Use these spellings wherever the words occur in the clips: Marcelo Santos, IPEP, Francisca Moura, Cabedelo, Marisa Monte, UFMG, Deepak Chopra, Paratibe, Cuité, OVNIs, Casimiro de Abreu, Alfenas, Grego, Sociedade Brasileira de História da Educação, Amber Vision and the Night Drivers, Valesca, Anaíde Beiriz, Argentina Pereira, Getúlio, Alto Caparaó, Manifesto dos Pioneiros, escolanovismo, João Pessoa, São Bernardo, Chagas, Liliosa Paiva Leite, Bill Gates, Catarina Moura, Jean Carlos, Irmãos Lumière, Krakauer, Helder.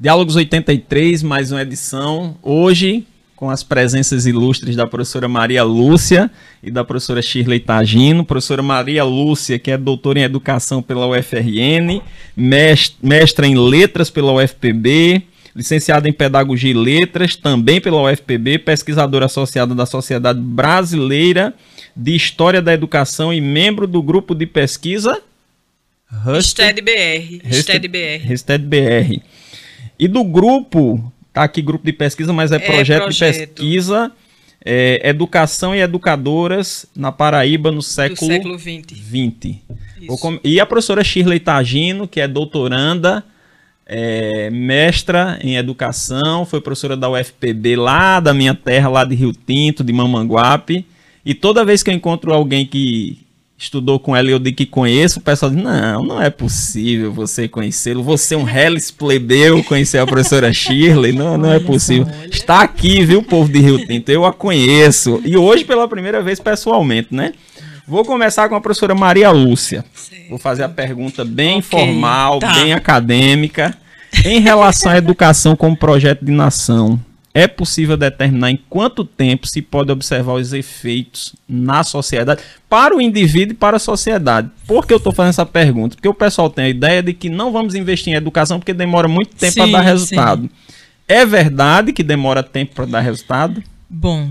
Diálogos 83, mais uma edição, hoje com as presenças ilustres da professora Maria Lúcia e da professora Shirley Tagino. Professora Maria Lúcia, que é doutora em Educação pela UFRN, mestra em Letras pela UFPB, licenciada em Pedagogia e Letras, também pela UFPB, pesquisadora associada da Sociedade Brasileira de História da Educação e membro do grupo de pesquisa Histedbr. E do grupo, tá aqui grupo de pesquisa, mas é projeto de pesquisa, Educação e Educadoras na Paraíba no século XX. E a professora Shirley Tagino, que é doutoranda, mestra em Educação, foi professora da UFPB lá da minha terra, lá de Rio Tinto, de Mamanguape. E toda vez que eu encontro alguém que estudou com ela e eu digo que conheço, o pessoal diz, não é possível você conhecê-lo, você é um reles plebeu, conhecer a professora Shirley, não é possível. Está aqui, viu, povo de Rio Tinto, eu a conheço, e hoje pela primeira vez pessoalmente, né? Vou começar com a professora Maria Lúcia, vou fazer a pergunta bem formal, bem acadêmica, em relação à educação como projeto de nação. É possível determinar em quanto tempo se pode observar os efeitos na sociedade, para o indivíduo e para a sociedade? Por que eu estou fazendo essa pergunta? Porque o pessoal tem a ideia de que não vamos investir em educação porque demora muito tempo para dar resultado. Sim. É verdade que demora tempo para dar resultado? Bom,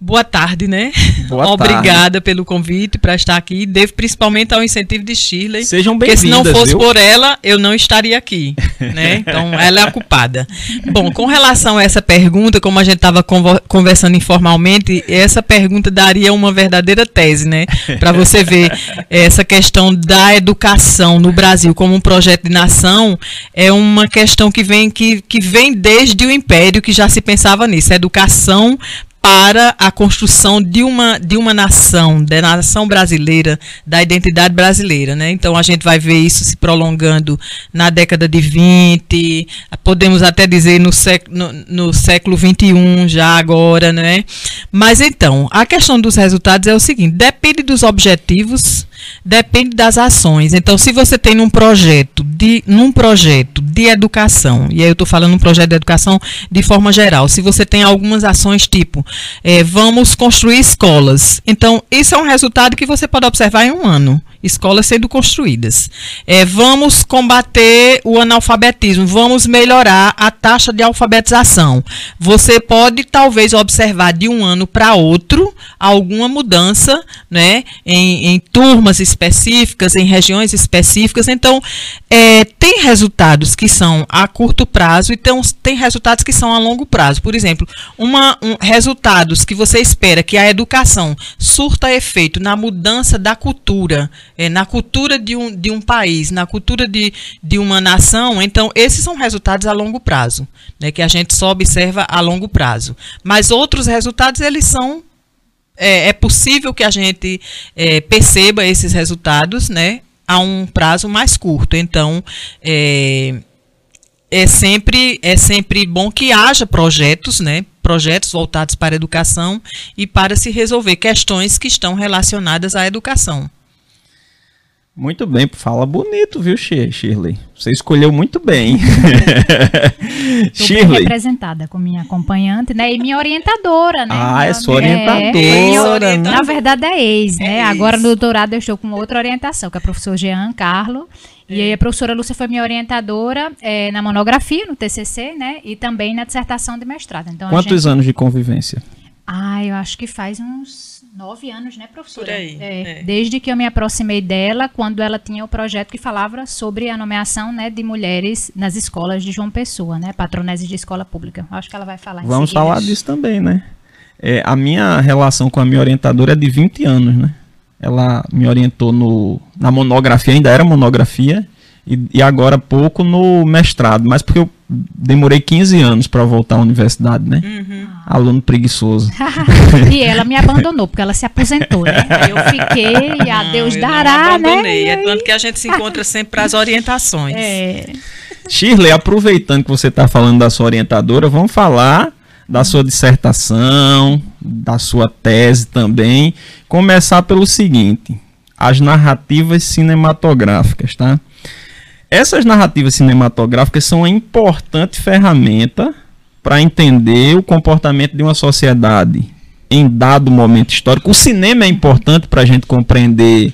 boa tarde, né? Boa tarde. Obrigada pelo convite para estar aqui. Devo principalmente ao incentivo de Shirley. Sejam bem-vindas. Porque se não fosse por ela, eu não estaria aqui, né? Então, ela é a culpada. Bom, com relação a essa pergunta, como a gente estava conversando informalmente, essa pergunta daria uma verdadeira tese, né? Para você ver essa questão da educação no Brasil como um projeto de nação, é uma questão que vem desde o Império, que já se pensava nisso. A educação para a construção de uma nação, da nação brasileira, da identidade brasileira, né? Então, a gente vai ver isso se prolongando na década de 20, podemos até dizer no século 21 já agora, né? Mas, então, a questão dos resultados é o seguinte, depende dos objetivos, depende das ações. Então, se você tem num projeto de educação, e aí eu estou falando um projeto de educação de forma geral, se você tem algumas ações tipo, vamos construir escolas. Então, isso é um resultado que você pode observar em um ano. Escolas sendo construídas. Vamos combater o analfabetismo, vamos melhorar a taxa de alfabetização. Você pode, talvez, observar de um ano para outro alguma mudança, né, em turmas específicas, em regiões específicas. Então, tem resultados que são a curto prazo e tem resultados que são a longo prazo. Por exemplo, resultados que você espera que a educação surta efeito na mudança da cultura, na cultura de um país, na cultura de uma nação. Então, esses são resultados a longo prazo, né, que a gente só observa a longo prazo. Mas outros resultados, eles são... É possível que a gente perceba esses resultados, né, a um prazo mais curto. Então, é sempre bom que haja projetos, né, projetos voltados para a educação e para se resolver questões que estão relacionadas à educação. Muito bem, fala bonito, viu, Shirley? Você escolheu muito bem. Shirley. Bem representada com minha acompanhante, né? E minha orientadora, né? É sua orientadora. Na verdade é ex, né? Agora no doutorado eu estou com outra orientação, que é o professor Jean Carlos. E aí a professora Lúcia foi minha orientadora na monografia, no TCC, né? E também na dissertação de mestrado. Então, Quantos anos de convivência? Eu acho que faz uns 9 anos, né, professora? Por aí, desde que eu me aproximei dela, quando ela tinha o projeto que falava sobre a nomeação, né, de mulheres nas escolas de João Pessoa, né, patroneses de escola pública. Acho que ela vai falar. Vamos falar disso também, né? A minha relação com a minha orientadora é de 20 anos, né? Ela me orientou na monografia, ainda era monografia, e agora há pouco no mestrado, mas porque eu demorei 15 anos para voltar à universidade, né? Uhum. Aluno preguiçoso. E ela me abandonou, porque ela se aposentou, né? Eu fiquei, a Deus dará, né? É tanto que a gente se encontra sempre para as orientações. Shirley, aproveitando que você está falando da sua orientadora, vamos falar da sua dissertação, da sua tese também. Começar pelo seguinte, as narrativas cinematográficas, tá? Essas narrativas cinematográficas são uma importante ferramenta para entender o comportamento de uma sociedade em dado momento histórico. O cinema é importante para a gente compreender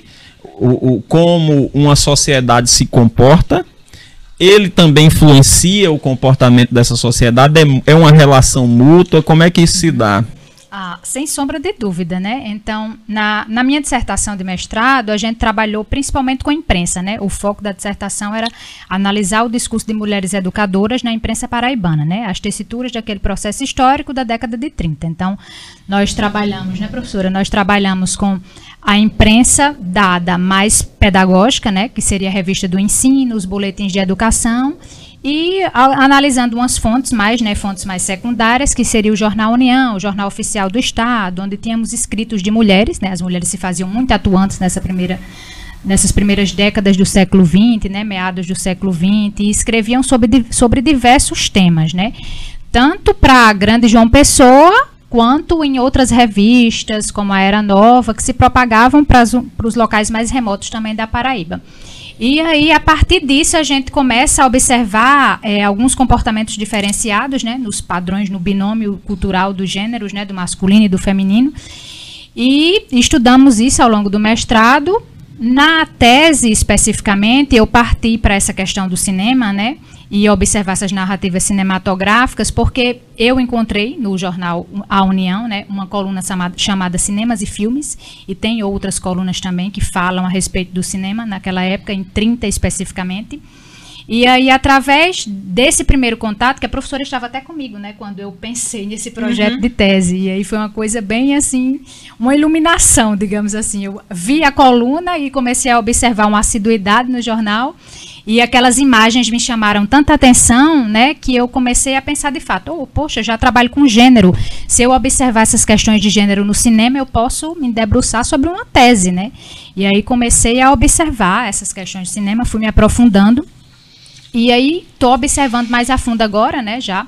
como uma sociedade se comporta. Ele também influencia o comportamento dessa sociedade, é uma relação mútua, como é que isso se dá? Ah, sem sombra de dúvida, né? Então, na minha dissertação de mestrado, a gente trabalhou principalmente com a imprensa, né? O foco da dissertação era analisar o discurso de mulheres educadoras na imprensa paraibana, né? As tessituras daquele processo histórico da década de 30. Então, nós trabalhamos, né, professora? Nós trabalhamos com a imprensa dada mais pedagógica, né? Que seria a revista do ensino, os boletins de educação. E analisando umas fontes mais, né, fontes mais secundárias, que seria o Jornal União, o Jornal Oficial do Estado, onde tínhamos escritos de mulheres, né, as mulheres se faziam muito atuantes nessas primeiras décadas do século XX, né, meados do século XX, e escreviam sobre diversos temas, né, tanto para a grande João Pessoa, quanto em outras revistas, como a Era Nova, que se propagavam para os locais mais remotos também da Paraíba. E aí, a partir disso, a gente começa a observar alguns comportamentos diferenciados, né, nos padrões, no binômio cultural dos gêneros, né, do masculino e do feminino. E estudamos isso ao longo do mestrado. Na tese, especificamente, eu parti para essa questão do cinema, né, e observar essas narrativas cinematográficas, porque eu encontrei no jornal A União, né, uma coluna chamada Cinemas e Filmes, e tem outras colunas também que falam a respeito do cinema, naquela época, em 30 especificamente. E aí, através desse primeiro contato, que a professora estava até comigo, né, quando eu pensei nesse projeto de tese, e aí foi uma coisa bem assim, uma iluminação, digamos assim. Eu vi a coluna e comecei a observar uma assiduidade no jornal, e aquelas imagens me chamaram tanta atenção, né, que eu comecei a pensar de fato, poxa, já trabalho com gênero, se eu observar essas questões de gênero no cinema, eu posso me debruçar sobre uma tese, né? E aí comecei a observar essas questões de cinema, fui me aprofundando, e aí estou observando mais a fundo agora, né, já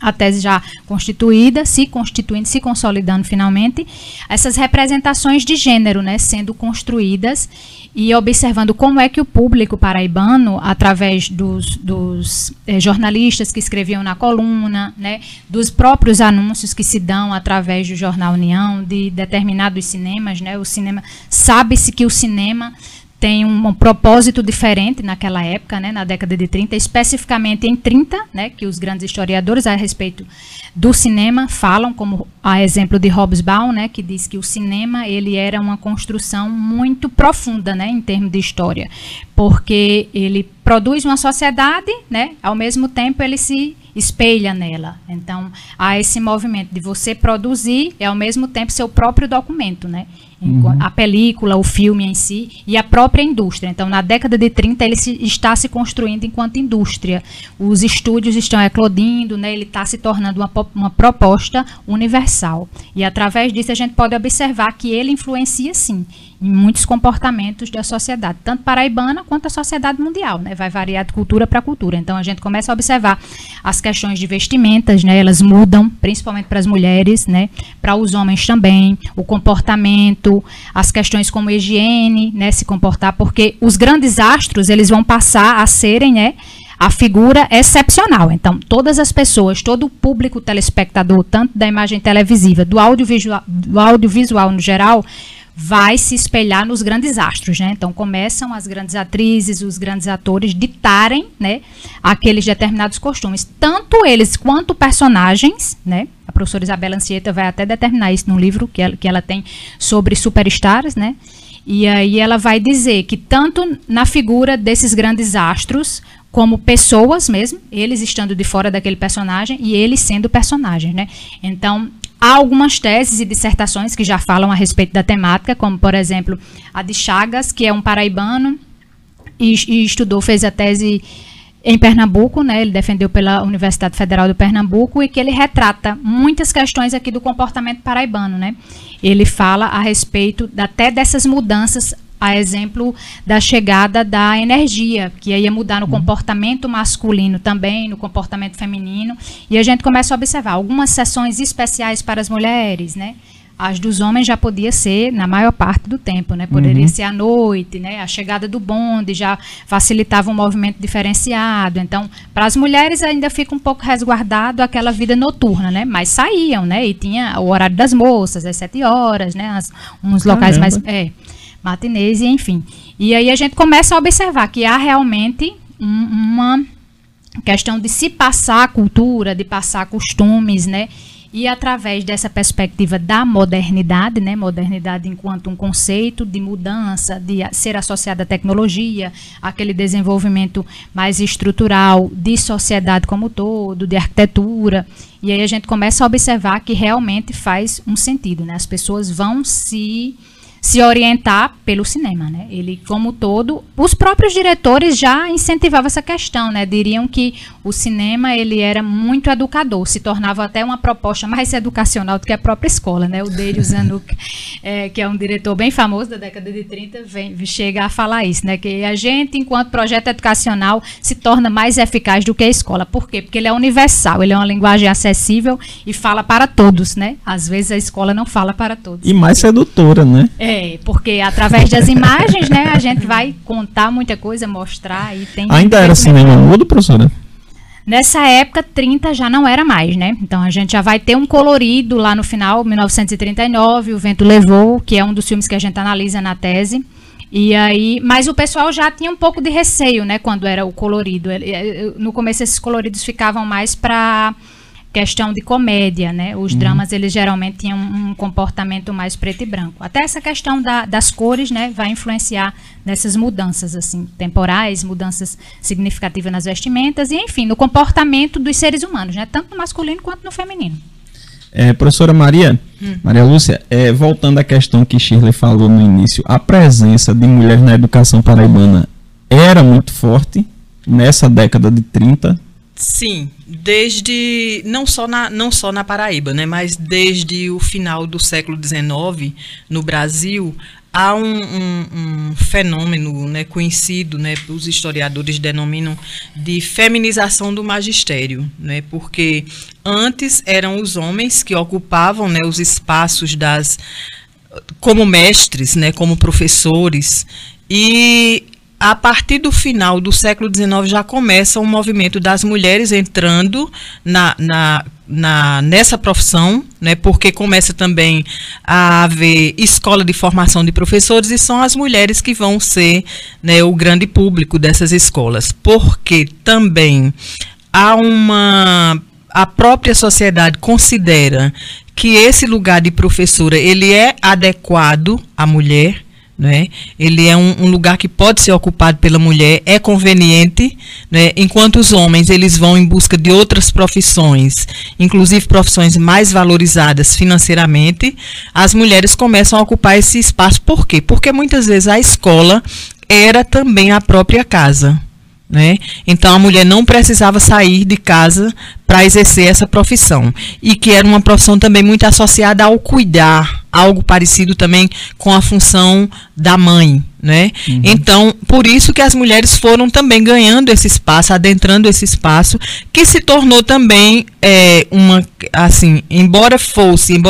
a tese já constituída, se constituindo, se consolidando finalmente, essas representações de gênero, né, sendo construídas e observando como é que o público paraibano, através dos jornalistas que escreviam na coluna, né, dos próprios anúncios que se dão através do Jornal União, de determinados cinemas, né, o cinema, sabe-se que o cinema tem um propósito diferente naquela época, né, na década de 30, especificamente em 30, né, que os grandes historiadores a respeito do cinema falam, como a exemplo de Hobsbawm, né, que diz que o cinema ele era uma construção muito profunda, né, em termos de história, porque ele produz uma sociedade, né, ao mesmo tempo ele se espelha nela. Então, há esse movimento de você produzir e ao mesmo tempo seu próprio documento, né? A película, o filme em si e a própria indústria. Então, na década de 30, ele está se construindo enquanto indústria. Os estúdios estão eclodindo, né? Ele está se tornando uma proposta universal. E, através disso, a gente pode observar que ele influencia, sim, em muitos comportamentos da sociedade, tanto paraibana quanto a sociedade mundial, né? Vai variar de cultura para cultura. Então, a gente começa a observar as questões de vestimentas, né? Elas mudam, principalmente para as mulheres, né? Para os homens também, o comportamento, as questões como higiene, né, se comportar, porque os grandes astros, eles vão passar a serem, né, a figura excepcional. Então, todas as pessoas, todo o público telespectador, tanto da imagem televisiva, do audiovisual no geral, vai se espelhar nos grandes astros, né? Então, começam as grandes atrizes, os grandes atores ditarem, né, aqueles determinados costumes, tanto eles quanto personagens, né? A professora Isabel Ancieta vai até determinar isso num livro que ela tem sobre superstars, né? E aí ela vai dizer que tanto na figura desses grandes astros, como pessoas mesmo, eles estando de fora daquele personagem e eles sendo personagens, né? Então, há algumas teses e dissertações que já falam a respeito da temática, como, por exemplo, a de Chagas, que é um paraibano e estudou, fez a tese em Pernambuco, né? Ele defendeu pela Universidade Federal do Pernambuco e que ele retrata muitas questões aqui do comportamento paraibano, né? Ele fala a respeito até dessas mudanças, a exemplo da chegada da energia, que ia mudar no comportamento masculino também, no comportamento feminino, e a gente começa a observar algumas sessões especiais para as mulheres, né? As dos homens já podia ser na maior parte do tempo, né? Poderia ser à noite, né? A chegada do bonde já facilitava um movimento diferenciado. Então, para as mulheres ainda fica um pouco resguardado aquela vida noturna, né? Mas saíam, né? E tinha o horário das moças, às 7 horas, né? Uns locais mais matinês, e enfim. E aí a gente começa a observar que há realmente uma questão de se passar cultura, de passar costumes, né? E através dessa perspectiva da modernidade, né, modernidade enquanto um conceito de mudança, de ser associada à tecnologia, aquele desenvolvimento mais estrutural de sociedade como um todo, de arquitetura, e aí a gente começa a observar que realmente faz um sentido, né, as pessoas vão se orientar pelo cinema, né? Ele, como todo, os próprios diretores já incentivavam essa questão, né? Diriam que o cinema, ele era muito educador, se tornava até uma proposta mais educacional do que a própria escola, né? O Darryl Zanuck, que é um diretor bem famoso da década de 30, chega a falar isso, né? Que a gente, enquanto projeto educacional, se torna mais eficaz do que a escola. Por quê? Porque ele é universal, ele é uma linguagem acessível e fala para todos, né? Às vezes a escola não fala para todos. E mais sedutora, né? É, porque através das imagens, né, a gente vai contar muita coisa, mostrar e tem... Ainda era cinema mudo, professora? Nessa época, 30 já não era mais, né? Então a gente já vai ter um colorido lá no final, 1939, O Vento Levou, que é um dos filmes que a gente analisa na tese. E aí, mas o pessoal já tinha um pouco de receio, né, quando era o colorido. No começo esses coloridos ficavam mais para questão de comédia, né? Os dramas, eles geralmente tinham um comportamento mais preto e branco. Até essa questão das cores, né, vai influenciar nessas mudanças, assim, temporais, mudanças significativas nas vestimentas e, enfim, no comportamento dos seres humanos, né? Tanto no masculino quanto no feminino. Professora Maria Lúcia, voltando à questão que Shirley falou no início, a presença de mulheres na educação paraibana era muito forte nessa década de 30. Sim, desde não só na Paraíba, né, mas desde o final do século XIX no Brasil há um fenômeno, né, conhecido, né, os historiadores denominam de feminização do magistério, né, porque antes eram os homens que ocupavam, né, os espaços como mestres, né, como professores, e a partir do final do século XIX já começa um movimento das mulheres entrando nessa profissão, né, porque começa também a haver escola de formação de professores e são as mulheres que vão ser, né, o grande público dessas escolas, porque também a própria sociedade considera que esse lugar de professora ele é adequado à mulher, né? Ele é um lugar que pode ser ocupado pela mulher, é conveniente, né? Enquanto os homens eles vão em busca de outras profissões, inclusive profissões mais valorizadas financeiramente, as mulheres começam a ocupar esse espaço. Por quê? Porque muitas vezes a escola era também a própria casa, né? Então a mulher não precisava sair de casa para exercer essa profissão, e que era uma profissão também muito associada ao cuidar, algo parecido também com a função da mãe, né? Então, por isso que as mulheres foram também ganhando esse espaço, adentrando esse espaço, que se tornou também embora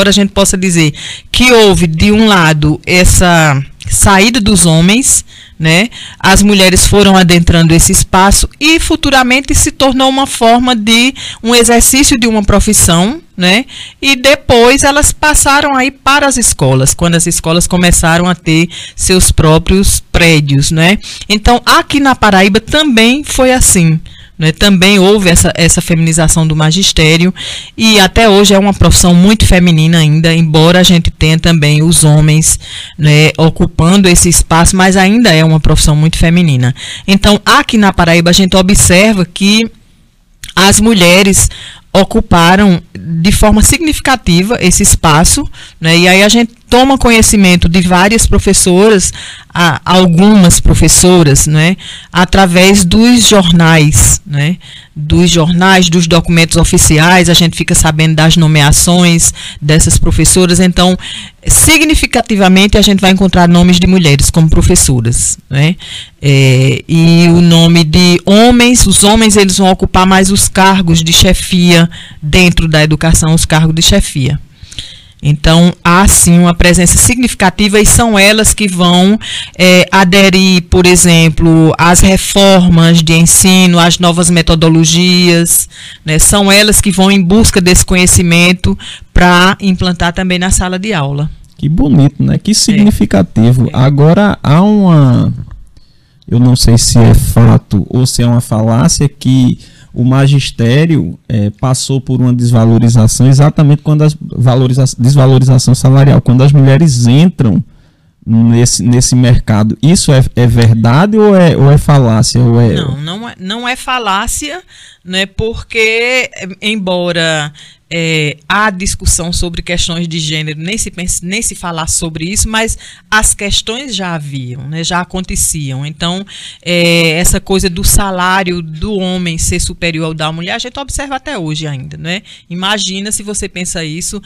a gente possa dizer que houve, de um lado, essa saída dos homens, né? As mulheres foram adentrando esse espaço e futuramente se tornou uma forma de um exercício de uma profissão, né? E depois elas passaram aí para as escolas, quando as escolas começaram a ter seus próprios prédios, né? Então, aqui na Paraíba também foi assim, né? Também houve essa feminização do magistério, e até hoje é uma profissão muito feminina ainda, embora a gente tenha também os homens, né, ocupando esse espaço, mas ainda é uma profissão muito feminina. Então, aqui na Paraíba a gente observa que as mulheres ocuparam de forma significativa esse espaço, né? E aí a gente toma conhecimento de várias professoras, algumas professoras, né, através dos jornais, né, dos documentos oficiais, a gente fica sabendo das nomeações dessas professoras. Então, significativamente, a gente vai encontrar nomes de mulheres como professoras, né, e o nome de homens, os homens eles vão ocupar mais os cargos de chefia dentro da educação, os cargos de chefia. Então, há sim uma presença significativa e são elas que vão aderir, por exemplo, às reformas de ensino, às novas metodologias, né? São elas que vão em busca desse conhecimento para implantar também na sala de aula. Que bonito, né? Que significativo. Agora, há uma... Eu não sei se é fato ou se é uma falácia que o magistério passou por uma desvalorização exatamente quando a desvalorização salarial, quando as mulheres entram nesse mercado. Isso é verdade ou é falácia? Ou é... Não é falácia, né, porque, embora... há discussão sobre questões de gênero, nem se falar sobre isso, mas as questões já haviam, né, já aconteciam. Então, essa coisa do salário do homem ser superior ao da mulher, a gente observa até hoje ainda, né? Imagina se você pensa isso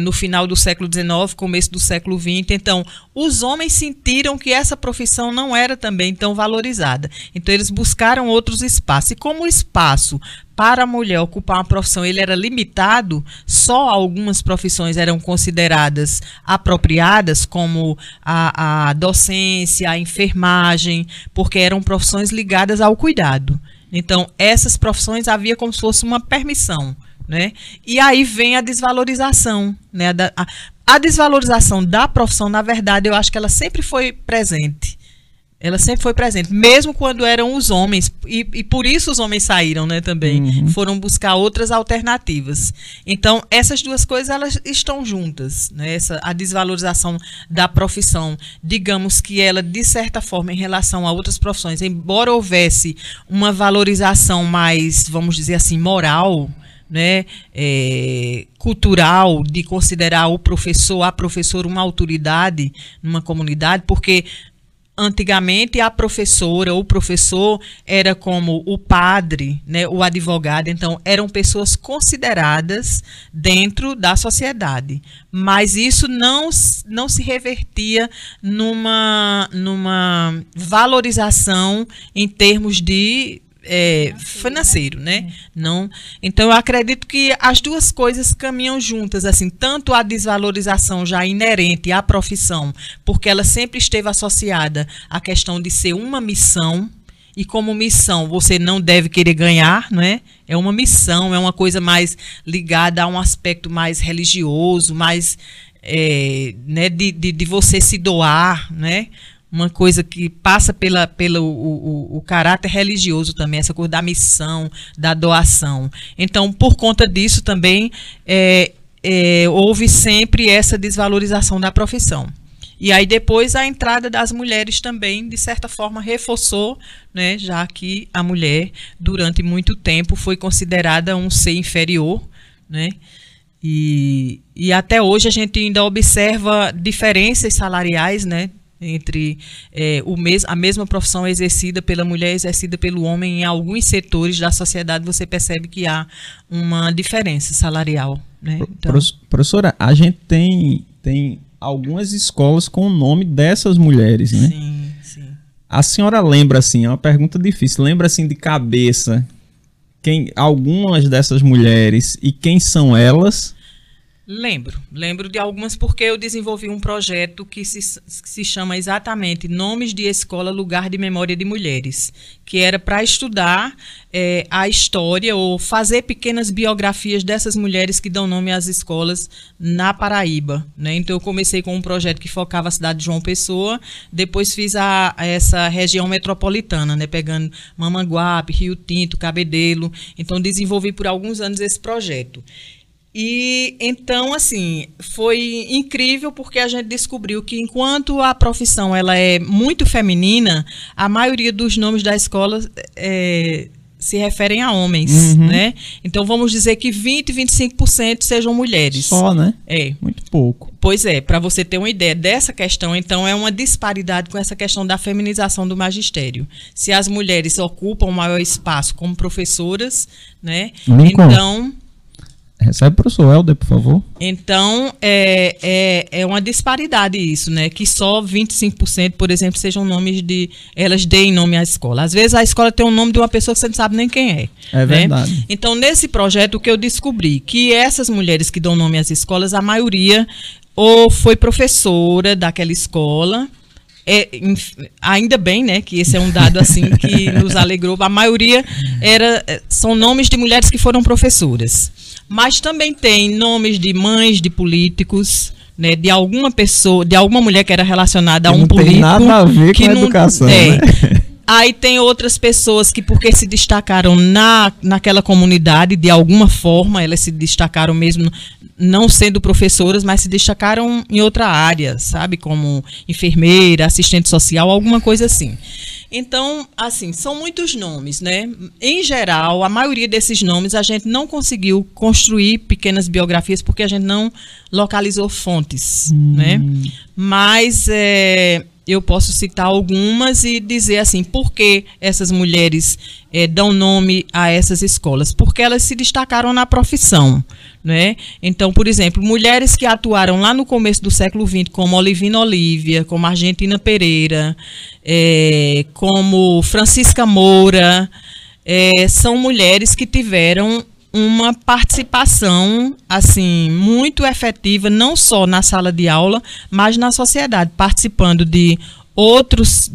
no final do século XIX, começo do século XX. Então, os homens sentiram que essa profissão não era também tão valorizada. Então, eles buscaram outros espaços. E como o espaço para a mulher ocupar uma profissão, ele era limitado, só algumas profissões eram consideradas apropriadas, como a docência, a enfermagem, porque eram profissões ligadas ao cuidado. Então, essas profissões havia como se fosse uma permissão, né? E aí vem a desvalorização, né? A desvalorização da profissão, na verdade, eu acho que ela sempre foi presente. Ela sempre foi presente, mesmo quando eram os homens, e por isso os homens saíram, né, também, foram buscar outras alternativas. Então, essas duas coisas, elas estão juntas, né, a desvalorização da profissão, digamos que ela, de certa forma, em relação a outras profissões, embora houvesse uma valorização mais, vamos dizer assim, moral, né, cultural, de considerar o professor, a professora, uma autoridade numa comunidade, porque... Antigamente, a professora ou o professor era como o padre, né, o advogado. Então, eram pessoas consideradas dentro da sociedade. Mas isso não se revertia numa valorização em termos de financeiro, né? Não. Então, eu acredito que as duas coisas caminham juntas, assim, tanto a desvalorização já inerente à profissão, porque ela sempre esteve associada à questão de ser uma missão, e como missão você não deve querer ganhar, né? É uma missão, é uma coisa mais ligada a um aspecto mais religioso, mais né, de você se doar, né? Uma coisa que passa pelo caráter religioso também, essa coisa da missão, da doação. Então, por conta disso também, houve sempre essa desvalorização da profissão. E aí depois a entrada das mulheres também, de certa forma, reforçou, né, já que a mulher, durante muito tempo, foi considerada um ser inferior, né? E até hoje a gente ainda observa diferenças salariais, né? Entre a mesma profissão exercida pela mulher e exercida pelo homem, em alguns setores da sociedade você percebe que há uma diferença salarial, né? Então, professora, a gente tem algumas escolas com o nome dessas mulheres, né? Sim, sim. A senhora lembra, assim, é uma pergunta difícil, lembra assim de cabeça algumas dessas mulheres e quem são elas? Lembro de algumas porque eu desenvolvi um projeto que se chama exatamente Nomes de Escola, Lugar de Memória de Mulheres, que era para estudar a história ou fazer pequenas biografias dessas mulheres que dão nome às escolas na Paraíba, né? Então eu comecei com um projeto que focava a cidade de João Pessoa, depois fiz essa região metropolitana, né? Pegando Mamanguape, Rio Tinto, Cabedelo, então desenvolvi por alguns anos esse projeto. E então, assim, foi incrível porque a gente descobriu que enquanto a profissão ela é muito feminina, a maioria dos nomes da escola se referem a homens, né? Então vamos dizer que 20, 25% sejam mulheres. Só, né? É. Muito pouco. Pois é, para você ter uma ideia dessa questão, então é uma disparidade com essa questão da feminização do magistério. Se as mulheres ocupam maior espaço como professoras, né? Então... Recebe, professor Helder, por favor. Então, é uma disparidade isso, né? Que só 25%, por exemplo, sejam nomes de... Elas deem nome à escola. Às vezes a escola tem o nome de uma pessoa que você não sabe nem quem é. É verdade. Né? Então, nesse projeto, o que eu descobri? Que essas mulheres que dão nome às escolas, a maioria ou foi professora daquela escola... ainda bem, né, que esse é um dado assim que nos alegrou. A maioria são nomes de mulheres que foram professoras. Mas também tem nomes de mães de políticos, né, de alguma pessoa, de alguma mulher que era relacionada a um político. Não tem nada a ver com a educação, né? Aí tem outras pessoas que, porque se destacaram naquela comunidade, de alguma forma, elas se destacaram mesmo, não sendo professoras, mas se destacaram em outra área, sabe? Como enfermeira, assistente social, alguma coisa assim. Então, assim, são muitos nomes, né? Em geral, a maioria desses nomes a gente não conseguiu construir pequenas biografias porque a gente não localizou fontes, né? Mas... eu posso citar algumas e dizer assim, por que essas mulheres dão nome a essas escolas? Porque elas se destacaram na profissão, né? Então, por exemplo, mulheres que atuaram lá no começo do século XX, como Olivina Olivia, como Argentina Pereira, como Francisca Moura, são mulheres que tiveram uma participação assim muito efetiva, não só na sala de aula, mas na sociedade, participando de outros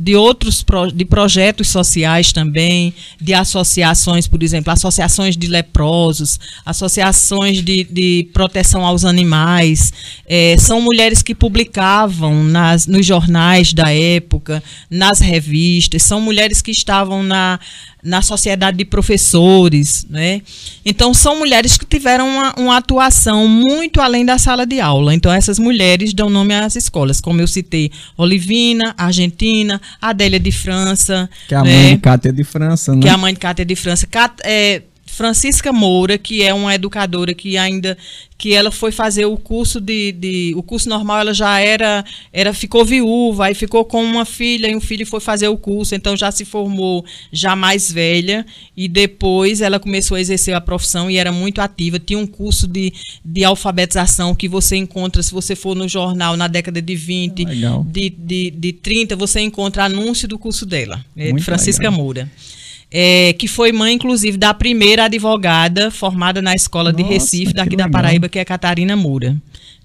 projetos sociais também, de associações, por exemplo, associações de leprosos, associações de proteção aos animais. São mulheres que publicavam nos jornais da época, nas revistas, são mulheres que estavam na sociedade de professores, né? Então, são mulheres que tiveram uma atuação muito além da sala de aula. Então, essas mulheres dão nome às escolas, como eu citei, Olivina, Argentina, Adélia de França. Que é a mãe de Cátia de França, né? Que é a mãe de Cátia de França. Francisca Moura, que é uma educadora que ela foi fazer o curso o curso normal, ela já ficou viúva, aí ficou com uma filha, e um filho foi fazer o curso, então já se formou, já mais velha, e depois ela começou a exercer a profissão e era muito ativa. Tinha um curso de alfabetização que você encontra, se você for no jornal, na década de 20, de 30, você encontra anúncio do curso dela, de Francisca Moura. Que foi mãe, inclusive, da primeira advogada formada na escola de Recife, daqui da Paraíba, que é a Catarina Moura,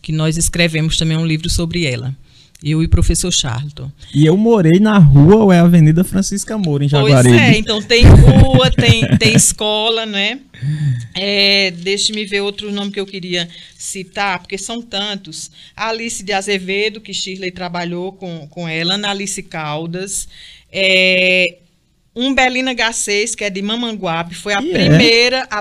que nós escrevemos também um livro sobre ela, eu e o professor Charlton. E eu morei na rua, ou é a Avenida Francisca Moura, em Jaguarelo. Pois é, então tem rua, tem escola, né? Deixe-me ver outro nome que eu queria citar, porque são tantos. A Alice de Azevedo, que Shirley trabalhou com ela, Ana Alice Caldas, Umbelina Garcês, que é de Mamanguape, foi a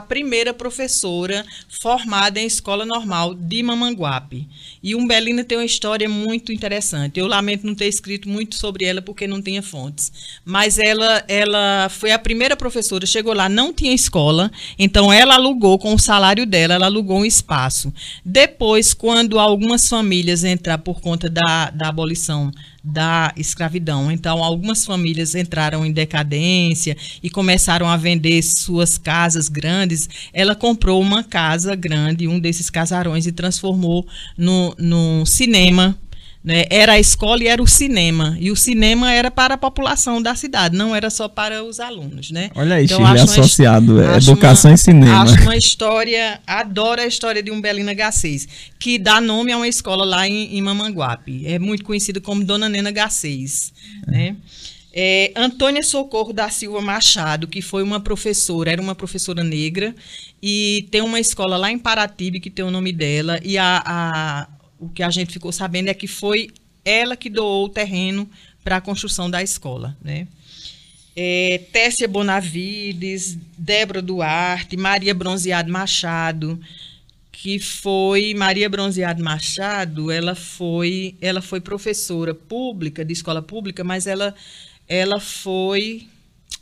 primeira professora formada em escola normal de Mamanguape. E Umbelina tem uma história muito interessante. Eu lamento não ter escrito muito sobre ela porque não tinha fontes. Mas ela foi a primeira professora, chegou lá, não tinha escola, então ela alugou, com o salário dela, ela alugou um espaço. Depois, quando algumas famílias entraram por conta da abolição da escravidão, então algumas famílias entraram em decadência e começaram a vender suas casas grandes, ela comprou uma casa grande, um desses casarões, e transformou num cinema, né? Era a escola e era o cinema, e o cinema era para a população da cidade, não era só para os alunos, né? Olha aí, então, Chile, associado educação e cinema. Acho uma história, adoro a história de Umbelina Garcês, que dá nome a uma escola lá em Mamanguape, é muito conhecida como Dona Nena Garcês, né? Antônia Socorro da Silva Machado, que foi uma professora, era uma professora negra, e tem uma escola lá em Paratibe que tem o nome dela, e o que a gente ficou sabendo é que foi ela que doou o terreno para a construção da escola, né? Tessia Bonavides, Débora Duarte, Maria Bronzeado Machado, ela foi professora pública, de escola pública, mas ela foi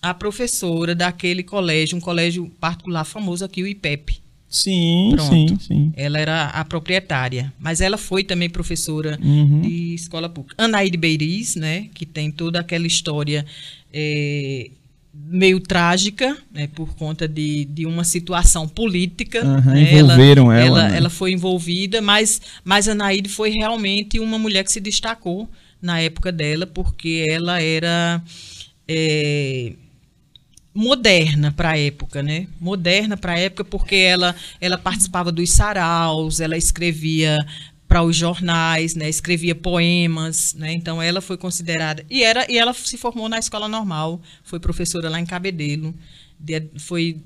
a professora daquele colégio, um colégio particular famoso aqui, o IPEP. Sim, pronto. Sim. Ela era a proprietária, mas ela foi também professora de escola pública. Anaíde Beiriz, né, que tem toda aquela história meio trágica, né, por conta de uma situação política. Né, envolveram ela, né? Ela foi envolvida, mas a Anaíde foi realmente uma mulher que se destacou na época dela, porque ela era moderna para a época, né? Moderna para a época porque ela participava dos saraus, ela escrevia para os jornais, né? Escrevia poemas, né? Então ela foi considerada e ela se formou na escola normal, foi professora lá em Cabedelo,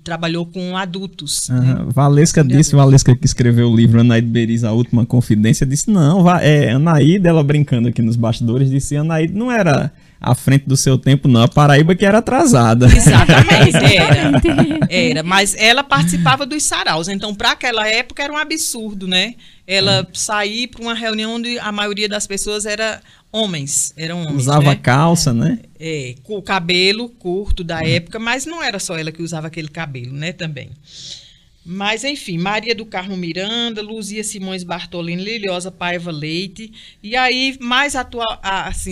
trabalhou com adultos. Né? Valesca disse, Valesca que escreveu o livro Anaíde Beiriz, A Última Confidência, disse não, Anaíde, ela brincando aqui nos bastidores, disse Anaíde não era à frente do seu tempo, não. A Paraíba que era atrasada. Exatamente, era. Mas ela participava dos saraus. Então, para aquela época, era um absurdo, né? Ela sair para uma reunião onde a maioria das pessoas eram homens. Usava calça, né? Com o cabelo curto da época, mas não era só ela que usava aquele cabelo, né, também. Mas, enfim, Maria do Carmo Miranda, Luzia Simões Bartolini, Liliosa Paiva Leite. E aí, mais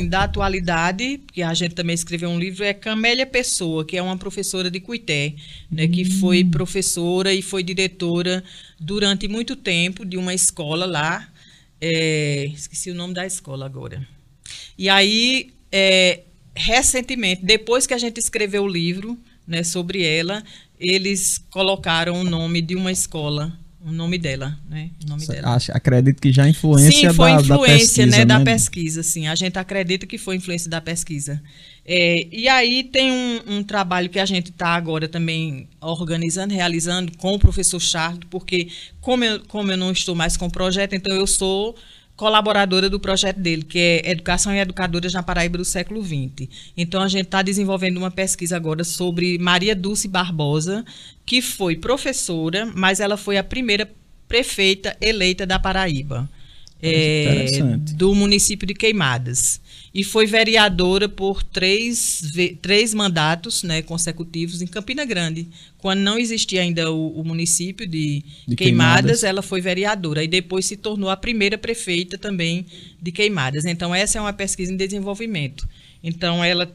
da atualidade, que a gente também escreveu um livro, é Camélia Pessoa, que é uma professora de Cuité, né, que foi professora e foi diretora durante muito tempo de uma escola lá. Esqueci o nome da escola agora. E aí, recentemente, depois que a gente escreveu o livro, né, sobre ela, eles colocaram o nome de uma escola, o nome dela, né? O nome dela. Acredito que já influência da pesquisa, né? Da pesquisa, sim. A gente acredita que foi influência da pesquisa. E aí tem um trabalho que a gente está agora também organizando, realizando com o professor Charlton, porque como eu não estou mais com o projeto, então eu sou colaboradora do projeto dele, que é Educação e Educadoras na Paraíba do século XX. Então, a gente está desenvolvendo uma pesquisa agora sobre Maria Dulce Barbosa, que foi professora, mas ela foi a primeira prefeita eleita da Paraíba, do município de Queimadas. E foi vereadora por três mandatos, né, consecutivos em Campina Grande. Quando não existia ainda o município de Queimadas, ela foi vereadora. E depois se tornou a primeira prefeita também de Queimadas. Então, essa é uma pesquisa em desenvolvimento. Então, ela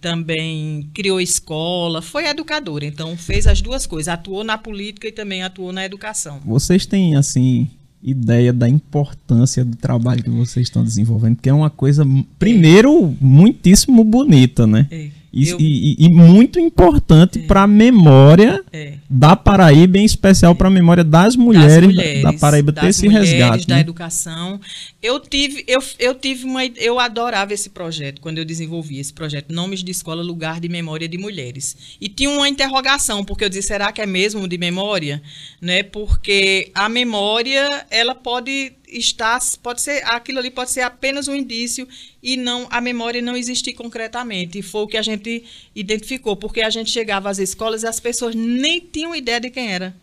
também criou escola, foi educadora. Então, fez as duas coisas. Atuou na política e também atuou na educação. Vocês têm, assim, ideia da importância do trabalho que vocês estão desenvolvendo, que é uma coisa, primeiro, muitíssimo bonita, né? E muito importante para a memória da Paraíba, em especial para a memória das mulheres da Paraíba, ter esse resgate, da educação. Eu adorava esse projeto, quando eu desenvolvi esse projeto, Nomes de Escola, Lugar de Memória de Mulheres. E tinha uma interrogação, porque eu disse, será que é mesmo de memória? Né? Porque a memória, ela pode ser, aquilo ali pode ser apenas um indício e não a memória não existir concretamente. E foi o que a gente identificou, porque a gente chegava às escolas e as pessoas nem tinham ideia de quem era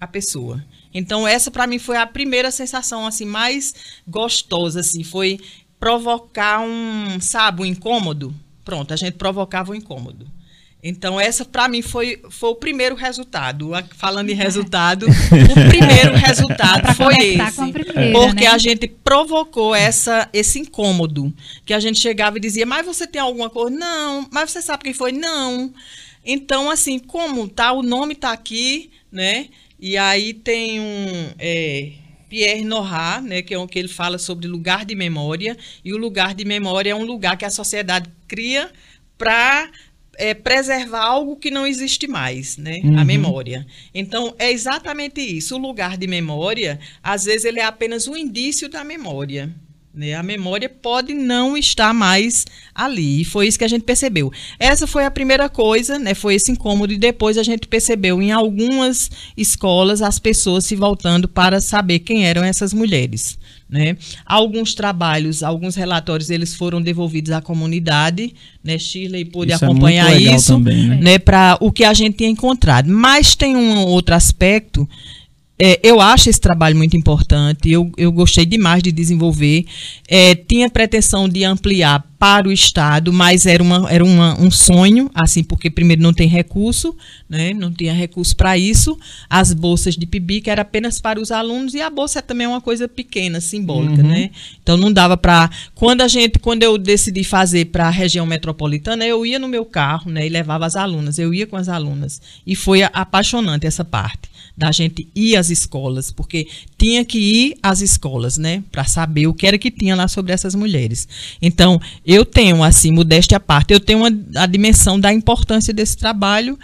a pessoa. Então essa para mim foi a primeira sensação assim mais gostosa, assim, foi provocar um incômodo. Pronto, a gente provocava um incômodo. Então, essa, para mim, foi o primeiro resultado. Falando em resultado, o primeiro resultado foi esse. Com a primeira, porque, né, a gente provocou esse incômodo, que a gente chegava e dizia, mas você tem alguma coisa? Não. Mas você sabe quem foi? Não. Então, assim, como tá, o nome tá aqui, né? E aí tem Pierre Norat, né, que é o que ele fala sobre lugar de memória, e o lugar de memória é um lugar que a sociedade cria para preservar algo que não existe mais, né? A memória. Então, é exatamente isso. O lugar de memória, às vezes, ele é apenas um indício da memória, né? A memória pode não estar mais ali. E foi isso que a gente percebeu. Essa foi a primeira coisa, né? Foi esse incômodo. E depois a gente percebeu em algumas escolas as pessoas se voltando para saber quem eram essas mulheres, né? Alguns trabalhos, alguns relatórios, eles foram devolvidos à comunidade, né? Shirley pôde acompanhar isso, né? Para o que a gente tinha encontrado. Mas tem um outro aspecto, eu acho esse trabalho muito importante, eu gostei demais de desenvolver, tinha pretensão de ampliar para o Estado, mas era um sonho, assim, porque primeiro não tem recurso, né, não tinha recurso para isso, as bolsas de PIBIC era apenas para os alunos, e a bolsa também é uma coisa pequena, simbólica, né? Então não dava para... Quando eu decidi fazer para a região metropolitana, eu ia no meu carro, né, e levava as alunas, eu ia com as alunas, e foi apaixonante essa parte da gente ir às escolas, porque tinha que ir às escolas, né, para saber o que era que tinha lá sobre essas mulheres. Então, eu tenho, assim, modéstia à parte, eu tenho a dimensão da importância desse trabalho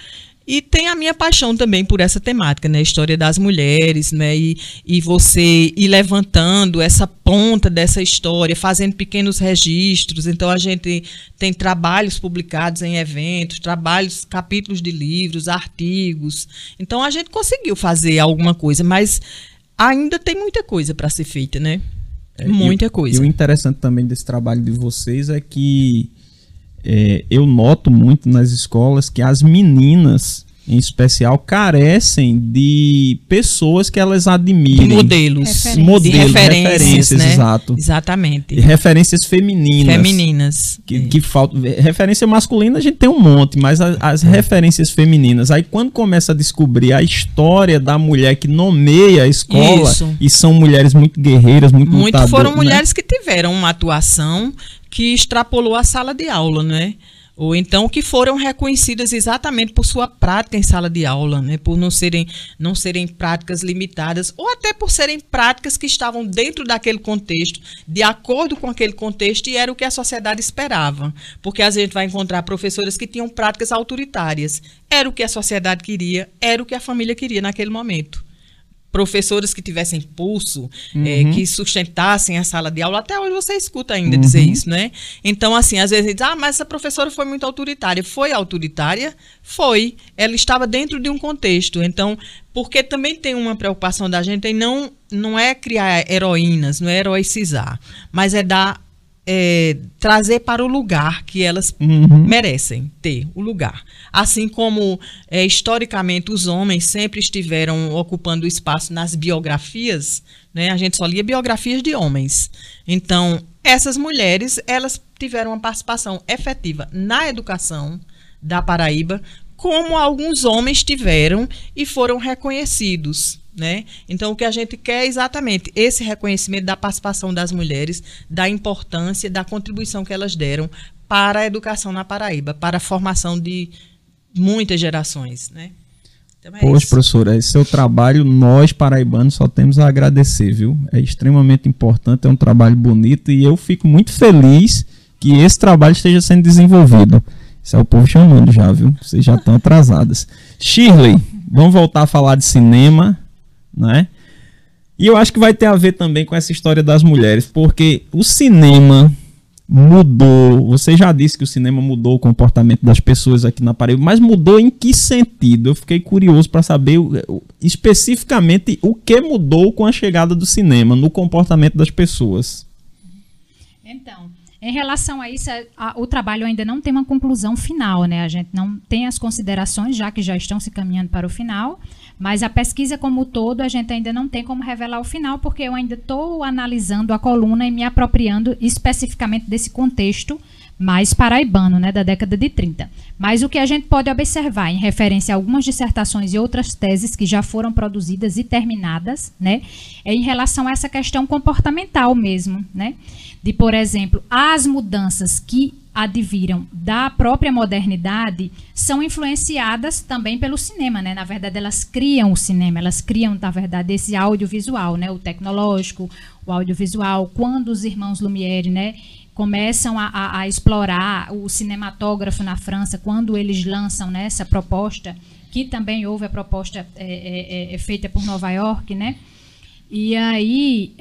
e tem a minha paixão também por essa temática, né, história das mulheres, né, e você ir levantando essa ponta dessa história, fazendo pequenos registros. Então, a gente tem trabalhos publicados em eventos, trabalhos, capítulos de livros, artigos. Então, a gente conseguiu fazer alguma coisa, mas ainda tem muita coisa para ser feita, né? Muita coisa. E o interessante também desse trabalho de vocês é que eu noto muito nas escolas que as meninas, em especial, carecem de pessoas que elas admirem. Modelos, referências, né? Exato. Exatamente. E referências femininas. Que faltam. Referência masculina a gente tem um monte, mas as referências femininas. Aí quando começa a descobrir a história da mulher que nomeia a escola, e são mulheres muito guerreiras, muito lutadoras. Foram mulheres, né, que tiveram uma atuação que extrapolou a sala de aula, né? Ou então que foram reconhecidas exatamente por sua prática em sala de aula, né? Por não serem práticas limitadas, ou até por serem práticas que estavam dentro daquele contexto, de acordo com aquele contexto, e era o que a sociedade esperava. Porque às vezes a gente vai encontrar professoras que tinham práticas autoritárias. Era o que a sociedade queria, era o que a família queria naquele momento. Professoras que tivessem pulso, que sustentassem a sala de aula. Até hoje você escuta ainda dizer isso, né? Então, assim, às vezes diz, ah, mas essa professora foi muito autoritária. Foi autoritária? Foi. Ela estava dentro de um contexto. Então, porque também tem uma preocupação da gente em não é criar heroínas, não é heroicizar, mas é dar... trazer para o lugar que elas merecem ter, o lugar. Assim como, historicamente, os homens sempre estiveram ocupando espaço nas biografias, né? A gente só lia biografias de homens. Então, essas mulheres, elas tiveram uma participação efetiva na educação da Paraíba, como alguns homens tiveram e foram reconhecidos, né? Então, o que a gente quer é exatamente esse reconhecimento da participação das mulheres, da importância, da contribuição que elas deram para a educação na Paraíba, para a formação de muitas gerações, né? Então, pois, professora, esse seu trabalho, nós paraibanos só temos a agradecer, viu? É extremamente importante, é um trabalho bonito e eu fico muito feliz que esse trabalho esteja sendo desenvolvido. Isso é o povo chamando já, viu? Vocês já estão atrasadas. Shirley, vamos voltar a falar de cinema, né? E eu acho que vai ter a ver também com essa história das mulheres, porque o cinema mudou. Você já disse que o cinema mudou o comportamento das pessoas aqui na Paraíba, mas mudou em que sentido? Eu fiquei curioso para saber especificamente o que mudou com a chegada do cinema no comportamento das pessoas. Então, em relação a isso, o trabalho ainda não tem uma conclusão final, né? A gente não tem as considerações, já que já estão se caminhando para o final, mas a pesquisa como um todo, a gente ainda não tem como revelar o final, porque eu ainda estou analisando a coluna e me apropriando especificamente desse contexto mais paraibano, né, da década de 30. Mas o que a gente pode observar em referência a algumas dissertações e outras teses que já foram produzidas e terminadas, né, é em relação a essa questão comportamental mesmo, né, de, por exemplo, as mudanças que adviram da própria modernidade são influenciadas também pelo cinema, né? Na verdade, elas criam o cinema, elas criam, na verdade, esse audiovisual, né? O tecnológico, o audiovisual. Quando os irmãos Lumière, né, começam a explorar o cinematógrafo na França, quando eles lançam, né, essa proposta, que também houve a proposta feita por Nova York, né? E aí,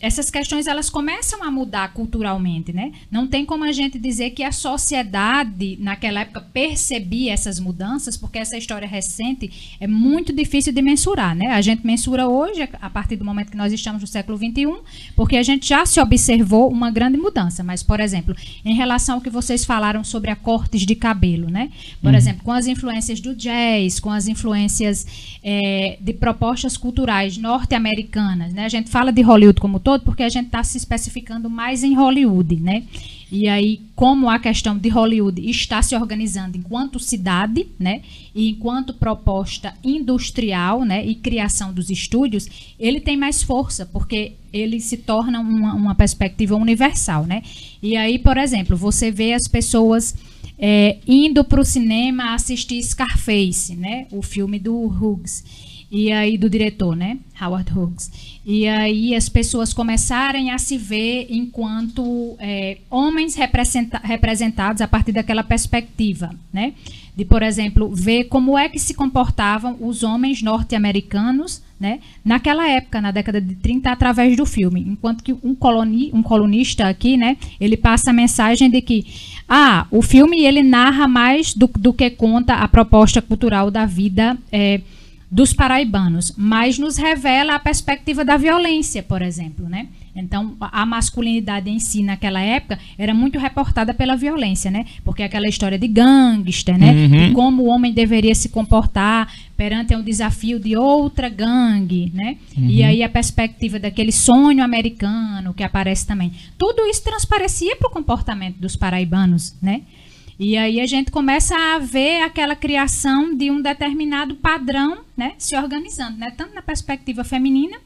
essas questões, elas começam a mudar culturalmente, né? Não tem como a gente dizer que a sociedade, naquela época, percebia essas mudanças, porque essa história recente é muito difícil de mensurar, né? A gente mensura hoje, a partir do momento que nós estamos no século XXI, porque a gente já se observou uma grande mudança. Mas, por exemplo, em relação ao que vocês falaram sobre a cortes de cabelo, né? Por exemplo, com as influências do jazz, com as influências de propostas culturais norte-americanas, né? A gente fala de Hollywood como um todo porque a gente está se especificando mais em Hollywood, né? E aí, como a questão de Hollywood está se organizando enquanto cidade, né, e enquanto proposta industrial, né, e criação dos estúdios, ele tem mais força, porque ele se torna uma perspectiva universal, né? E aí, por exemplo, você vê as pessoas indo para o cinema assistir Scarface, né, o filme do Hughes. E aí, do diretor, né? Howard Hughes. E aí, as pessoas começarem a se ver enquanto homens representados a partir daquela perspectiva, né? De, por exemplo, ver como é que se comportavam os homens norte-americanos, né? Naquela época, na década de 30, através do filme. Enquanto que um colunista aqui, né? Ele passa a mensagem de que o filme ele narra mais do que conta a proposta cultural da vida dos paraibanos, mas nos revela a perspectiva da violência, por exemplo, né? Então, a masculinidade em si, naquela época, era muito reportada pela violência, né? Porque aquela história de gangster, né? Uhum. De como o homem deveria se comportar perante um desafio de outra gangue, né? Uhum. E aí a perspectiva daquele sonho americano que aparece também. Tudo isso transparecia para o comportamento dos paraibanos, né? E aí a gente começa a ver aquela criação de um determinado padrão, né, se organizando, né, tanto na perspectiva feminina,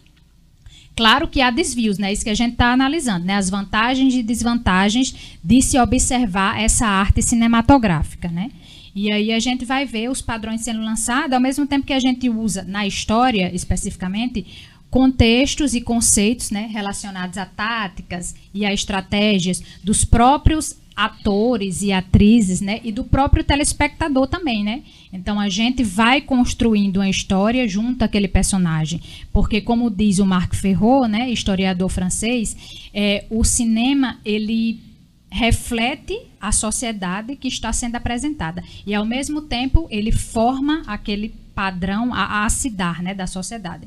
claro que há desvios, né, isso que a gente está analisando, né, as vantagens e desvantagens de se observar essa arte cinematográfica, né. E aí a gente vai ver os padrões sendo lançados, ao mesmo tempo que a gente usa, na história especificamente, contextos e conceitos, né, relacionados a táticas e a estratégias dos próprios atores e atrizes, né, e do próprio telespectador também, né? Então a gente vai construindo uma história junto àquele personagem, porque como diz o Marc Ferro, né, historiador francês, o cinema ele reflete a sociedade que está sendo apresentada e ao mesmo tempo ele forma aquele padrão a se dar, né, da sociedade.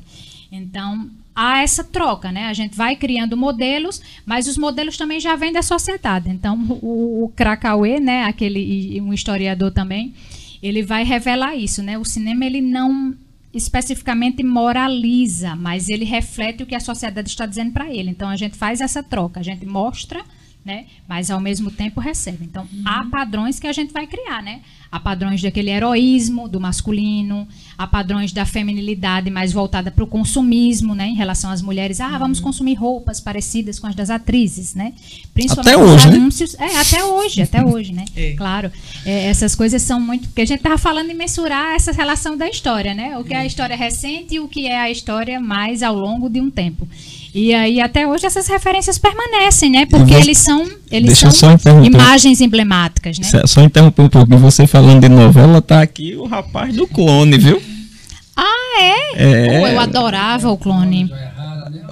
Então há essa troca, né? A gente vai criando modelos, mas os modelos também já vêm da sociedade. Então, o Krakauer, né? Aquele um historiador também, ele vai revelar isso, né? O cinema ele não especificamente moraliza, mas ele reflete o que a sociedade está dizendo para ele. Então, a gente faz essa troca, a gente mostra, né? Mas ao mesmo tempo recebe. Então, há padrões que a gente vai criar, né? Há padrões daquele heroísmo, do masculino, há padrões da feminilidade mais voltada para o consumismo, né? Em relação às mulheres, vamos consumir roupas parecidas com as das atrizes, né? Principalmente até hoje, anúncios, né? Até hoje, né? Claro. Essas coisas são muito... Porque a gente estava falando em mensurar essa relação da história, né? O que é a história recente e o que é a história mais ao longo de um tempo. E aí, até hoje, essas referências permanecem, né? Porque eles são imagens emblemáticas, né? Só interromper um pouquinho. Você falando de novela, tá aqui o rapaz do Clone, viu? Eu adorava o Clone.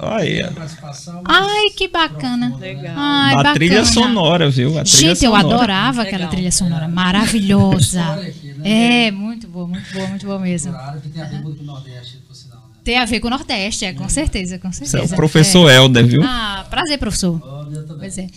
Ai, que bacana. Legal. Ai, a trilha sonora, viu? Eu adorava aquela trilha sonora. Maravilhosa. Muito boa mesmo. Tem a ver com o Nordeste, com certeza. Isso é o professor Helder, viu? Prazer, professor. Pois é.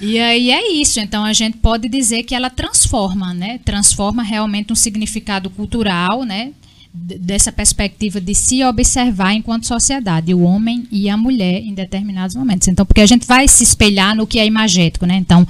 E aí é isso, então a gente pode dizer que ela transforma, né? Transforma realmente um significado cultural, né? Dessa perspectiva de se observar enquanto sociedade, o homem e a mulher em determinados momentos. Então, porque a gente vai se espelhar no que é imagético, né? Então,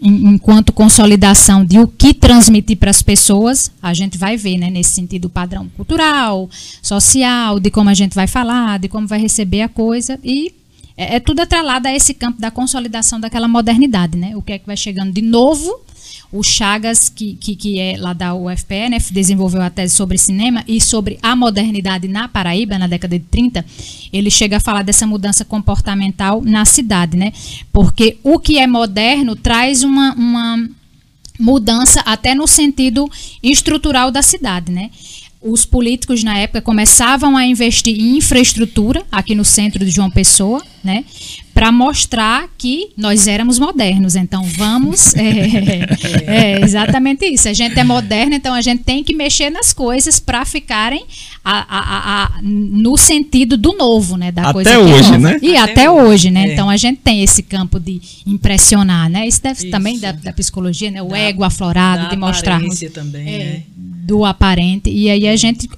enquanto consolidação de o que transmitir para as pessoas, a gente vai ver, né, nesse sentido padrão cultural, social, de como a gente vai falar, de como vai receber a coisa, e é tudo atrelado a esse campo da consolidação daquela modernidade, né, o que é que vai chegando de novo. O Chagas, que é lá da UFPB, né, desenvolveu a tese sobre cinema e sobre a modernidade na Paraíba, na década de 30, ele chega a falar dessa mudança comportamental na cidade, né? Porque o que é moderno traz uma mudança até no sentido estrutural da cidade, né? Os políticos na época começavam a investir em infraestrutura aqui no centro de João Pessoa, né, para mostrar que nós éramos modernos. Então vamos, exatamente isso. A gente é moderno, então a gente tem que mexer nas coisas para ficarem no sentido do novo, né, da coisa até hoje, é né? E até hoje, né? Então a gente tem esse campo de impressionar, né? Isso deve também da psicologia, né? O ego aflorado de mostrar. Também, do aparente, e aí a gente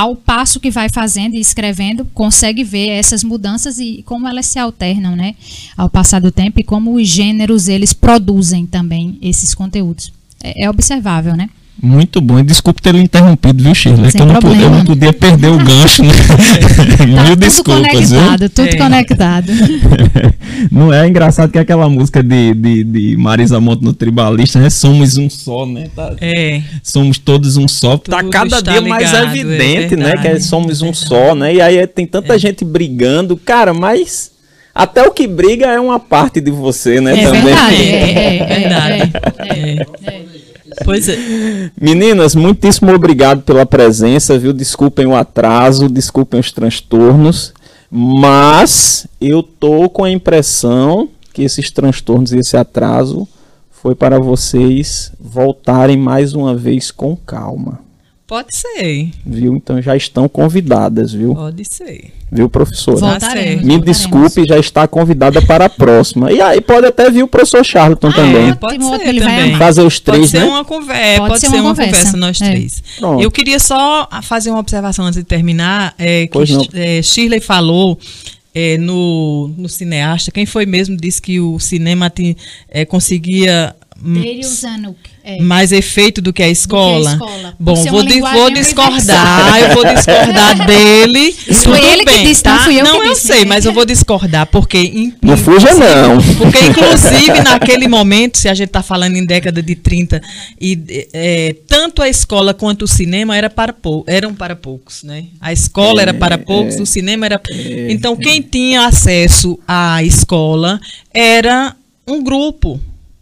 ao passo que vai fazendo e escrevendo, consegue ver essas mudanças e como elas se alternam, né, ao passar do tempo, e como os gêneros eles produzem também esses conteúdos. É observável, né? Muito bom, e desculpe ter lhe interrompido, viu, Shirley? Sem problema. Eu não podia perder o gancho, né? Tá, mil desculpas, viu? Tudo conectado. Não é engraçado que aquela música de Marisa Monte no Tribalista, né? Somos um só, né? Somos todos um só. Tá cada dia mais evidente, né? Que somos um só, né? E aí tem tanta gente brigando, cara, mas... Até o que briga é uma parte de você, né? Também. Verdade, Pois é. Meninas, muitíssimo obrigado pela presença, viu? Desculpem o atraso, desculpem os transtornos, mas eu tô com a impressão que esses transtornos e esse atraso foi para vocês voltarem mais uma vez com calma. Pode ser. Viu? Então já estão convidadas, viu? Pode ser. Viu, professora? Voltaremos. Me desculpe, já está convidada para a próxima. E aí pode até vir o professor Charlton também. Pode ser, ele vai fazer os três, né? Pode ser uma conversa, nós três. Pronto. Eu queria só fazer uma observação antes de terminar. Shirley falou... No cineasta, quem foi mesmo disse que o cinema conseguia mais efeito do que a escola? Bom, vou discordar, eu vou discordar dele. Foi ele que disse, tá? Não fui eu que disse. Não, eu sei, mas eu vou discordar, porque... Não fuja, não. Porque, inclusive, naquele momento, se a gente está falando em década de 30, tanto a escola quanto o cinema eram para poucos, né? A escola era para poucos, o cinema era... Então, quem tinha acesso à escola era um grupo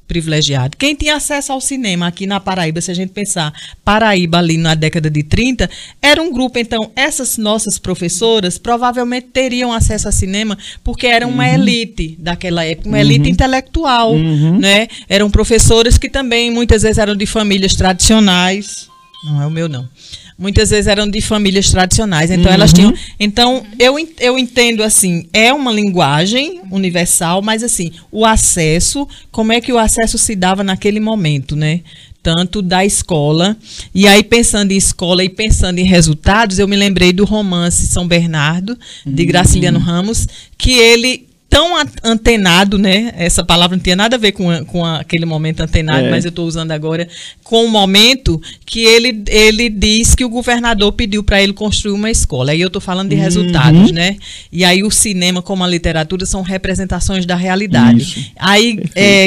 privilegiado. Quem tinha acesso ao cinema aqui na Paraíba, se a gente pensar Paraíba ali na década de 30, era um grupo. Então, essas nossas professoras provavelmente teriam acesso a cinema porque era uma elite daquela época, uma elite intelectual, né? Eram professoras que também muitas vezes eram de famílias tradicionais. Não é o meu, não. Muitas vezes eram de famílias tradicionais, então elas tinham... Então, eu entendo assim, é uma linguagem universal, mas assim, o acesso, como é que o acesso se dava naquele momento, né? Tanto da escola, e aí pensando em escola e pensando em resultados, eu me lembrei do romance São Bernardo, de Graciliano Ramos, que ele... tão antenado, né? Essa palavra não tinha nada a ver com aquele momento antenado, mas eu estou usando agora, com o momento que ele diz que o governador pediu para ele construir uma escola. Aí eu estou falando de resultados, né? E aí o cinema, como a literatura, são representações da realidade. Isso. Aí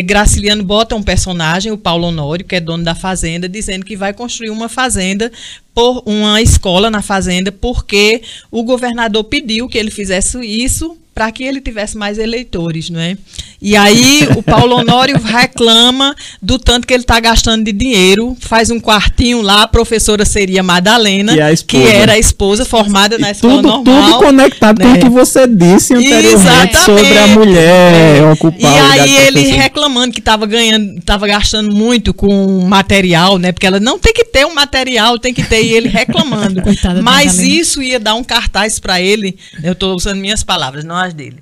Graciliano bota um personagem, o Paulo Honório, que é dono da fazenda, dizendo que vai construir uma fazenda, por uma escola na fazenda, porque o governador pediu que ele fizesse isso para que ele tivesse mais eleitores, não é? E aí o Paulo Honório reclama do tanto que ele está gastando de dinheiro, faz um quartinho lá, a professora seria Madalena, que era a esposa formada na escola normal. Tudo conectado, né? Com o que você disse anteriormente. Exatamente. Sobre a mulher ocupar o lugar. E aí ele reclamando que estava gastando muito com material, né? Porque ela não tem que ter um material, tem que ter, e ele reclamando. Coitada, mas isso ia dar um cartaz para ele, eu estou usando minhas palavras, não as dele,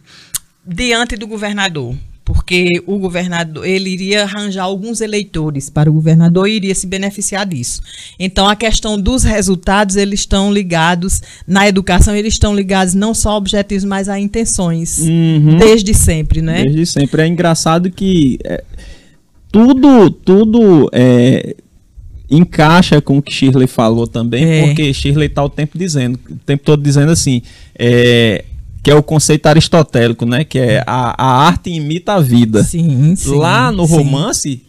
diante do governador, porque o governador, ele iria arranjar alguns eleitores para o governador e iria se beneficiar disso. Então, a questão dos resultados, eles estão ligados, na educação, eles estão ligados não só a objetivos, mas a intenções, desde sempre, né? Desde sempre. É engraçado que tudo encaixa com o que Shirley falou também, porque Shirley está o tempo todo dizendo assim, que é o conceito aristotélico, né? Que é a arte imita a vida. Sim, lá no romance,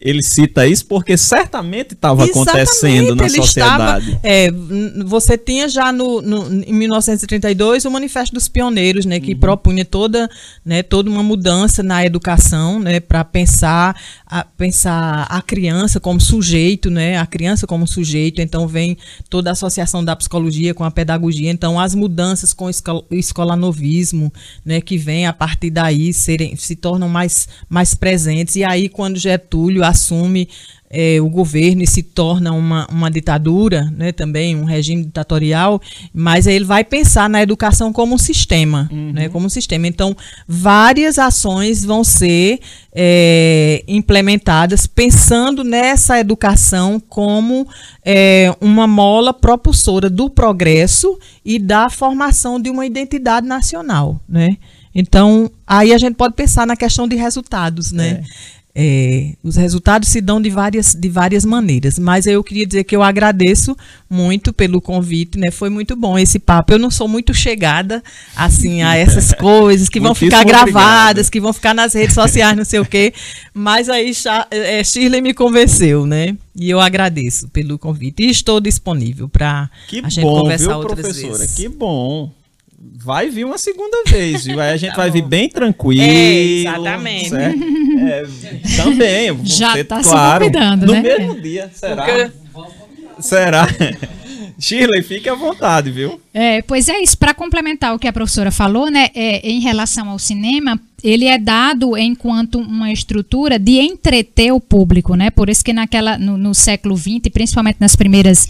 ele cita isso porque certamente estava acontecendo na sociedade. Você tinha já em 1932 o Manifesto dos Pioneiros, né, que propunha toda uma mudança na educação, né, para pensar a criança como sujeito, né, a criança como sujeito. Então vem toda a associação da psicologia com a pedagogia. Então as mudanças com o escolanovismo, né, que vem a partir daí se tornam mais presentes. E aí quando Getúlio assume o governo e se torna uma ditadura, né, também, um regime ditatorial, mas ele vai pensar na educação como um sistema, né, como um sistema. Então, várias ações vão ser implementadas pensando nessa educação como uma mola propulsora do progresso e da formação de uma identidade nacional, né? Então, aí a gente pode pensar na questão de resultados, né? Os resultados se dão de várias maneiras, mas eu queria dizer que eu agradeço muito pelo convite, né? Foi muito bom esse papo. Eu não sou muito chegada assim a essas coisas que vão ficar gravadas, que vão ficar nas redes sociais, não sei o quê, mas aí Shirley me convenceu, né? E eu agradeço pelo convite e estou disponível para a gente conversar outras vezes. Que bom. Vai vir uma segunda vez, viu? Aí a gente vai vir bem tranquilo. Exatamente. Certo? Também. Já está claro, se convidando, no mesmo dia, será? Porque... Será? Shirley, fique à vontade, viu? Pois é isso. Para complementar o que a professora falou, né, em relação ao cinema, ele é dado enquanto uma estrutura de entreter o público, né? Por isso que no século XX, principalmente nas primeiras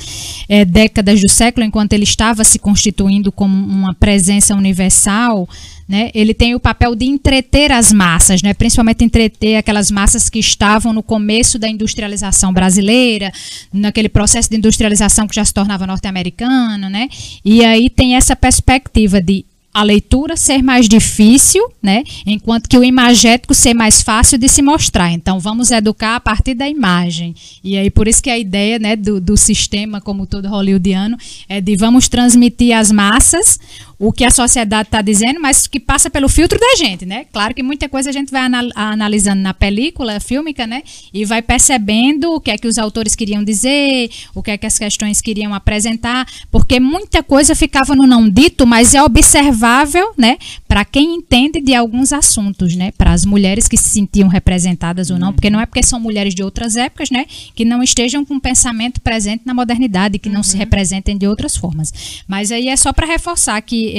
décadas do século, enquanto ele estava se constituindo como uma presença universal, né, ele tem o papel de entreter as massas, né, principalmente entreter aquelas massas que estavam no começo da industrialização brasileira, naquele processo de industrialização que já se tornava norte-americano, né? E aí tem essa perspectiva de a leitura ser mais difícil, né, enquanto que o imagético ser mais fácil de se mostrar. Então, vamos educar a partir da imagem. E aí, por isso que a ideia, né, do sistema, como todo hollywoodiano, é de vamos transmitir às massas o que a sociedade está dizendo, mas que passa pelo filtro da gente, né? Claro que muita coisa a gente vai analisando na película fílmica, né? E vai percebendo o que é que os autores queriam dizer, o que é que as questões queriam apresentar, porque muita coisa ficava no não dito, mas é observável, né? Para quem entende de alguns assuntos, né? Para as mulheres que se sentiam representadas ou não, porque não é porque são mulheres de outras épocas, né? Que não estejam com o pensamento presente na modernidade, que não se representem de outras formas. Mas aí é só para reforçar que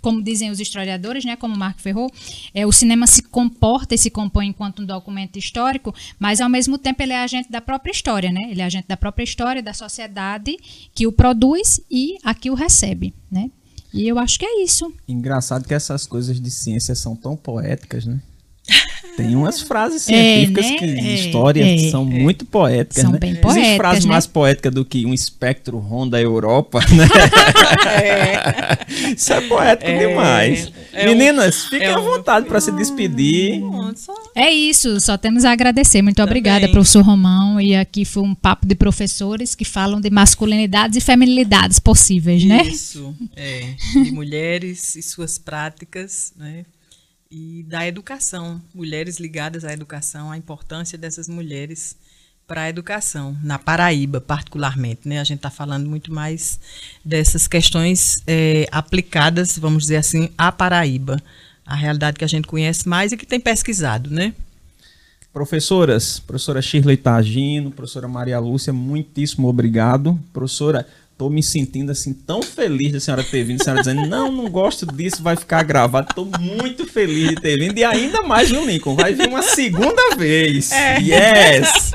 como dizem os historiadores, né, como Marco Ferro, o cinema se comporta e se compõe enquanto um documento histórico, mas ao mesmo tempo ele é agente da própria história, né? Ele é agente da própria história, da sociedade que o produz e a que o recebe, né? E eu acho que é isso. Engraçado que essas coisas de ciência são tão poéticas, né? Tem umas frases científicas, né? que são muito poéticas. São, né? Bem poéticas. Existe frase, né? Mais poética do que um espectro ronda a Europa, né? Isso é poético demais. Meninas, fiquem à vontade para se despedir. É isso, só temos a agradecer. Muito obrigada, professor Romão. E aqui foi um papo de professores que falam de masculinidades e feminilidades possíveis, né? Isso, de mulheres e suas práticas, né? E da educação, mulheres ligadas à educação, a importância dessas mulheres para a educação, na Paraíba particularmente, né? A gente está falando muito mais dessas questões aplicadas, vamos dizer assim, à Paraíba, a realidade que a gente conhece mais e que tem pesquisado, né? Professoras, professora Shirley Tagino, professora Maria Lúcia, muitíssimo obrigado. Professora, estou me sentindo assim tão feliz da senhora ter vindo, a senhora dizendo, não gosto disso, vai ficar gravado. Estou muito feliz de ter vindo e ainda mais, viu, Lincoln? Vai vir uma segunda vez. Yes!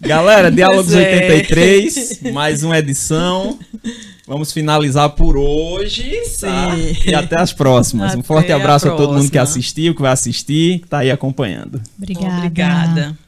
Galera, Diálogos 83, mais uma edição. Vamos finalizar por hoje, tá? E até as próximas. Até um forte abraço a todo mundo que assistiu, que vai assistir, que está aí acompanhando. Obrigada.